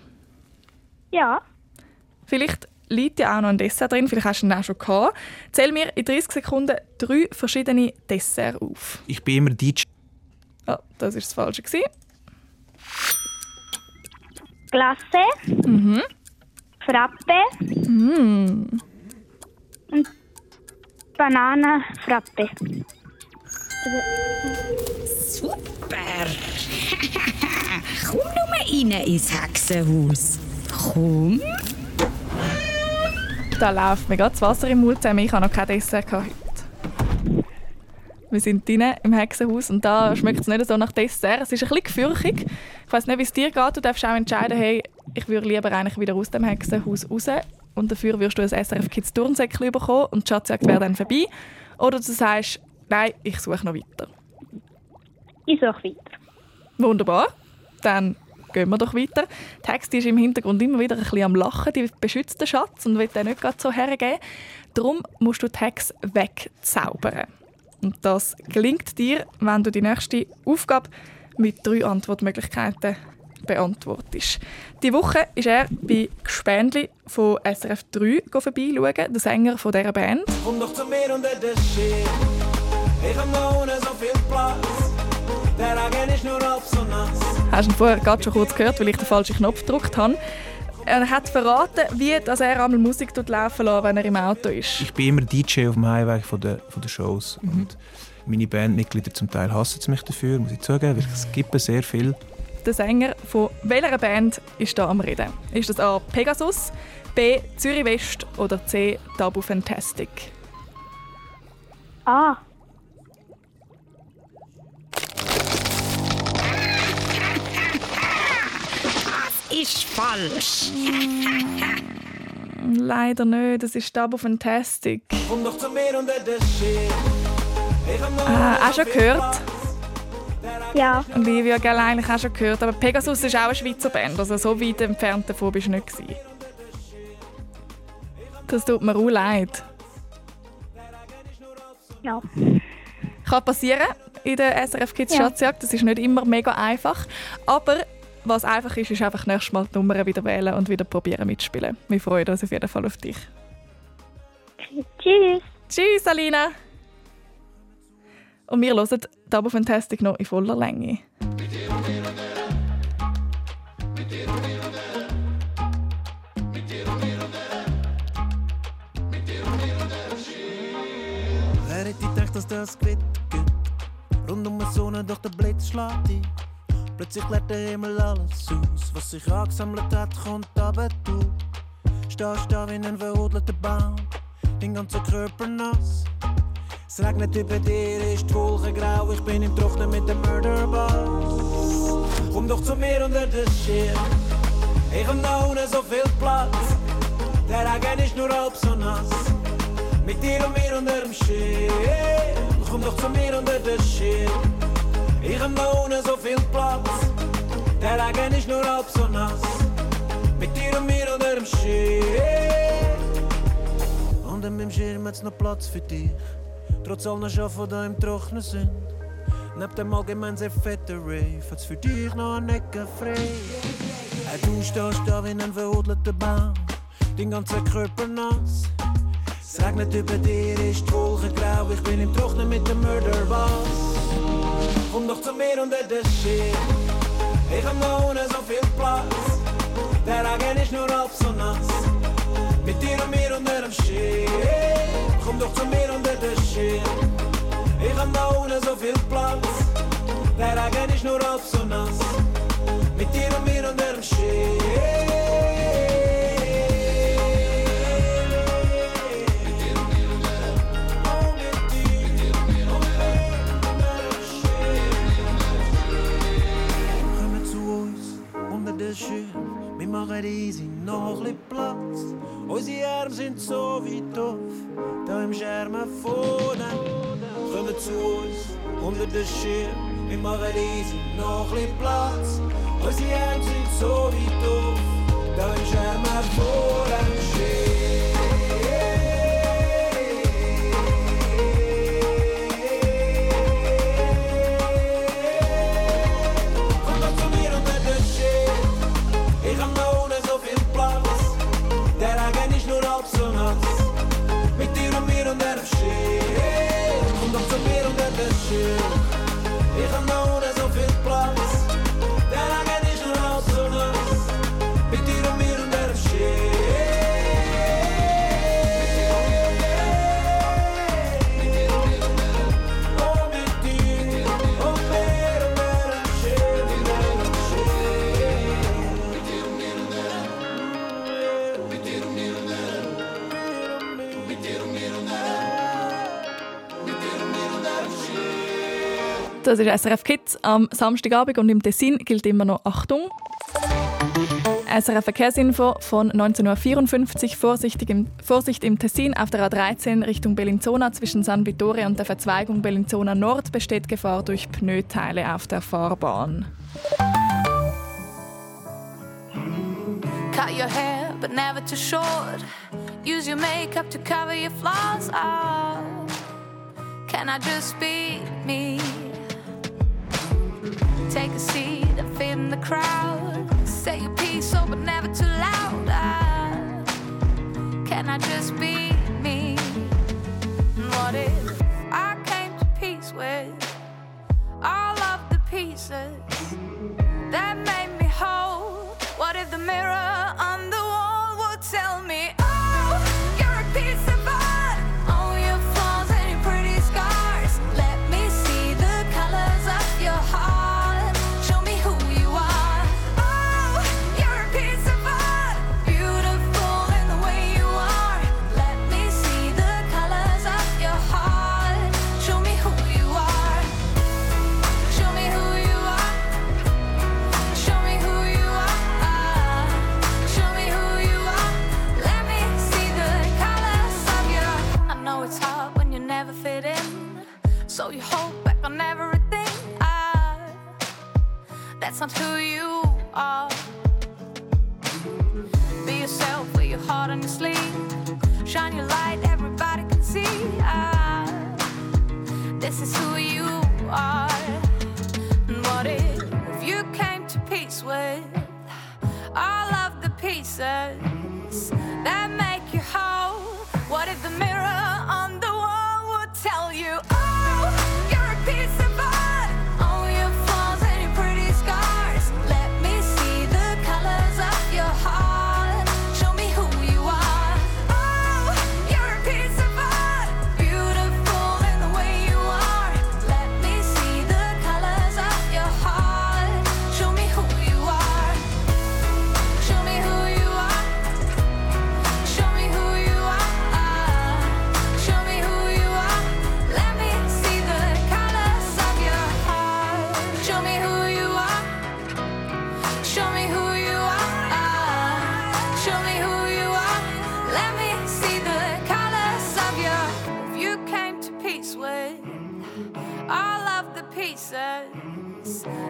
Ja. Vielleicht liegt ja auch noch ein Dessert drin, vielleicht hast du ihn auch schon gehabt. Zähl mir in dreißig Sekunden drei verschiedene Desserts auf. Ich bin immer Deutsch. Ah, das war das Falsche. Glace. Mhm. Frappe. Mhm. Und Bananenfrappe. Super! Komm nur rein ins Hexenhaus. Komm. Da läuft mir gerade das Wasser im Mund zusammen. Ich habe noch kein Dessert heute. Wir sind drinnen im Hexenhaus und da schmeckt es nicht so nach Dessert. Es ist ein bisschen gefürchtig. Ich weiss nicht, wie es dir geht. Du darfst auch entscheiden, hey, ich würde lieber eigentlich wieder aus dem Hexenhaus raus. Und dafür wirst du ein S R F Kids Turnsäckchen bekommen und die Schatzjagd wäre dann vorbei. Oder du sagst, nein, ich suche noch weiter. Ich suche weiter. Wunderbar, dann gehen wir doch weiter. Der Hecht ist im Hintergrund immer wieder ein bisschen am Lachen, die beschützt den Schatz und will den nicht gerade so hergeben. Darum musst du die Hexe wegzaubern. Und das gelingt dir, wenn du die nächste Aufgabe mit drei Antwortmöglichkeiten beantwortest. Diese Woche ist er bei Gspendli von S R F drei vorbeischauen, der Sänger von dieser Band. Komm doch zu mir unter den Schirr, ich hab noch ohne so viel Platz, der Regen ist nur halb so nass. Hast du ihn vorher gerade schon kurz gehört, weil ich den falschen Knopf gedrückt habe. Er hat verraten, wie dass er einmal Musik laufen lässt, wenn er im Auto ist. Ich bin immer D J auf dem Heimweg von den Shows. Mhm. Und meine Bandmitglieder zum Teil hassen mich dafür, muss ich zugeben, weil ich skippe sehr viel. Der Sänger von welcher Band ist da am Reden? Ist das A. Pegasus, B. Zürich West oder C. Tabu Fantastic? Ah. Ist falsch. Leider nicht, das ist Tabu Fantastic. Komm doch zu mir unter den Schirr. Ah, auch schon gehört? Ja. Livia, gell, eigentlich auch schon gehört. Aber Pegasus ist auch eine Schweizer Band, also so weit entfernt davon bist du nicht gewesen. Das tut mir auch leid. Ja. Kann passieren in der S R F Kids ja. Schatzjagd, das ist nicht immer mega einfach, aber was einfach ist, ist einfach nächstes Mal die Nummern wieder wählen und wieder probieren mitspielen. Wir freuen uns auf jeden Fall auf dich. Tschüss. Tschüss, Alina. Und wir hören Double Fantastic noch in voller Länge. Wer hätte gedacht, dass das Gewitter gibt? Rund um die Sonne, doch der Blitz schlägt ein. Plötzlich leert der Himmel alles aus, was sich angesammelt hat, kommt aber du. Stehst da wie ein verhudelter Baum, den ganzen Körper nass. Es regnet über dir, ist die Wolke grau, ich bin im Trocknen mit dem Murderboss. Komm doch zu mir unter den Schirr, ich hab noch ohne so viel Platz. Der Regen ist nur halb so nass, mit dir und mir unter dem Schirr. Komm doch zu mir unter den Schirr. Ich hab noch ohne so viel Platz, der Regen ist nur halb so nass, mit dir und mir unter dem Schirr. Unter meinem Schirm hat's noch Platz für dich, trotz allen Schafen, die im Trocknen sind. Neben dem allgemein sehr fetten Rave hat's für dich noch eine Ecke frei. Du stehst da wie ein verhudelter Baum, dein ganzer Körper nass. Es regnet über dir, ist die Wolke grau, ich bin im Trocknen mit dem Murderboss. Komm doch zu mir unter den Schirr, ich hab noch ohne so viel Platz. Der Regen ist nur halb so nass, mit dir und mir unter dem Schirr. Komm doch zu mir unter den Schirr, ich hab noch ohne so viel Platz. Der Regen ist nur halb so nass, mit dir und mir unter dem Schirr. Wir machen easy, noch ein bisschen Platz. Unsere Arme sind so wie doof, da im Schermen vorne. Kommen zu uns, unter den Schirr. Wir machen easy, noch ein bisschen Platz. Unsere Arme sind so wie doof, da im Schermen vorne. Schirr. Das ist S R F Kids am Samstagabend und im Tessin gilt immer noch Achtung. S R F Verkehrsinfo von neunzehn Uhr vierundfünfzig, Vorsicht im, Vorsicht im Tessin auf der A dreizehn Richtung Bellinzona. Zwischen San Vittore und der Verzweigung Bellinzona Nord besteht Gefahr durch Pneuteile auf der Fahrbahn. Cut your hair, but never too short. Use your makeup to cover your flaws up. Can I just be me? Take a seat and fit in the crowd. Say your piece, oh, but never too loud. I, can I just be me? What if I came to peace with all of the pieces that made me whole? What if the mirror on the wall would tell me? So you hold back on everything, ah, that's not who you are. Be yourself with your heart on your sleeve. Shine your light, everybody can see, ah, this is who you are. And what if you came to peace with all of the pieces that make you whole? What if the mirror on the wall would tell you?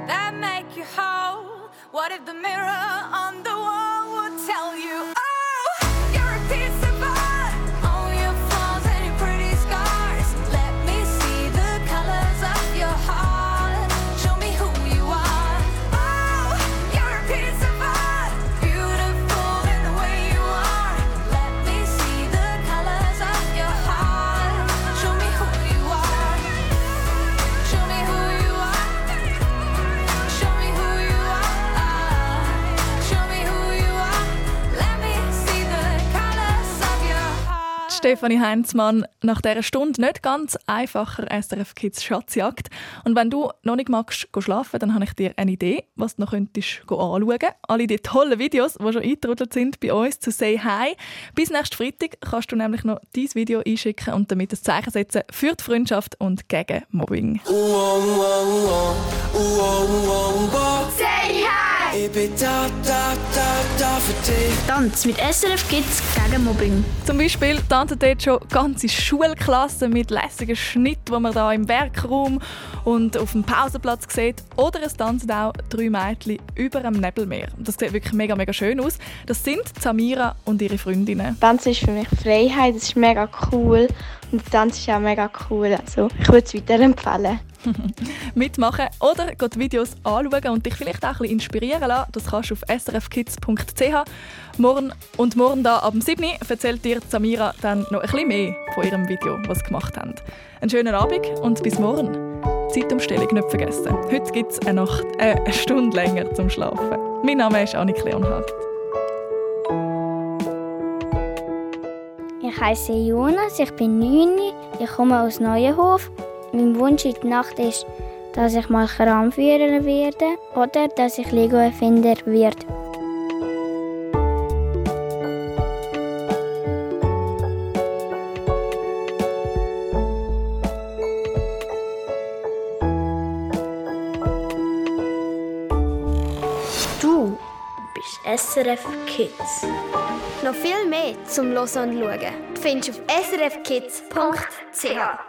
That make you whole. What if the mirror on the wall would tell you? Stefanie Heinzmann, nach dieser Stunde nicht ganz einfacher S R F Kids Schatzjagd. Und wenn du noch nicht magst schlafen, dann habe ich dir eine Idee, was du noch könntest anschauen könntest. Alle die tollen Videos, die schon eingetrudelt sind bei uns zu Say Hi. Bis nächsten Freitag kannst du nämlich noch dein Video einschicken und damit ein Zeichen setzen für die Freundschaft und gegen Mobbing. Say Hi! Ich bin da, da, da, da für dich. Tanz mit S R F Kids gegen Mobbing. Zum Beispiel tanzen dort schon ganze Schulklassen mit lässigen Schnitten, die man hier im Werkraum und auf dem Pausenplatz sieht. Oder es tanzen auch drei Mädchen über dem Nebelmeer. Das sieht wirklich mega, mega schön aus. Das sind Samira und ihre Freundinnen. Tanzen ist für mich Freiheit, das ist mega cool. Und Tanz ist auch mega cool. Also, ich würde es weiterempfehlen. Mitmachen oder die Videos anschauen und dich vielleicht auch ein bisschen inspirieren lassen. Das kannst du auf s r f kids punkt c h. Morgen und morgen da ab sieben Uhr erzählt dir Samira dann noch ein bisschen mehr von ihrem Video, was sie gemacht haben. Einen schönen Abend und bis morgen. Zeitumstellung nicht vergessen. Heute gibt es eine, Nacht, äh, eine Stunde länger zum Schlafen. Mein Name ist Annik Lernhardt. Ich heiße Jonas, ich bin neun, ich komme aus Neuenhof. Mein Wunsch in der Nacht ist, dass ich mal Kramführer werde oder dass ich Lego-Erfinder werde. Du bist S R F Kids. Noch viel mehr zum Hören und Schauen findest du auf s r f kids punkt c h.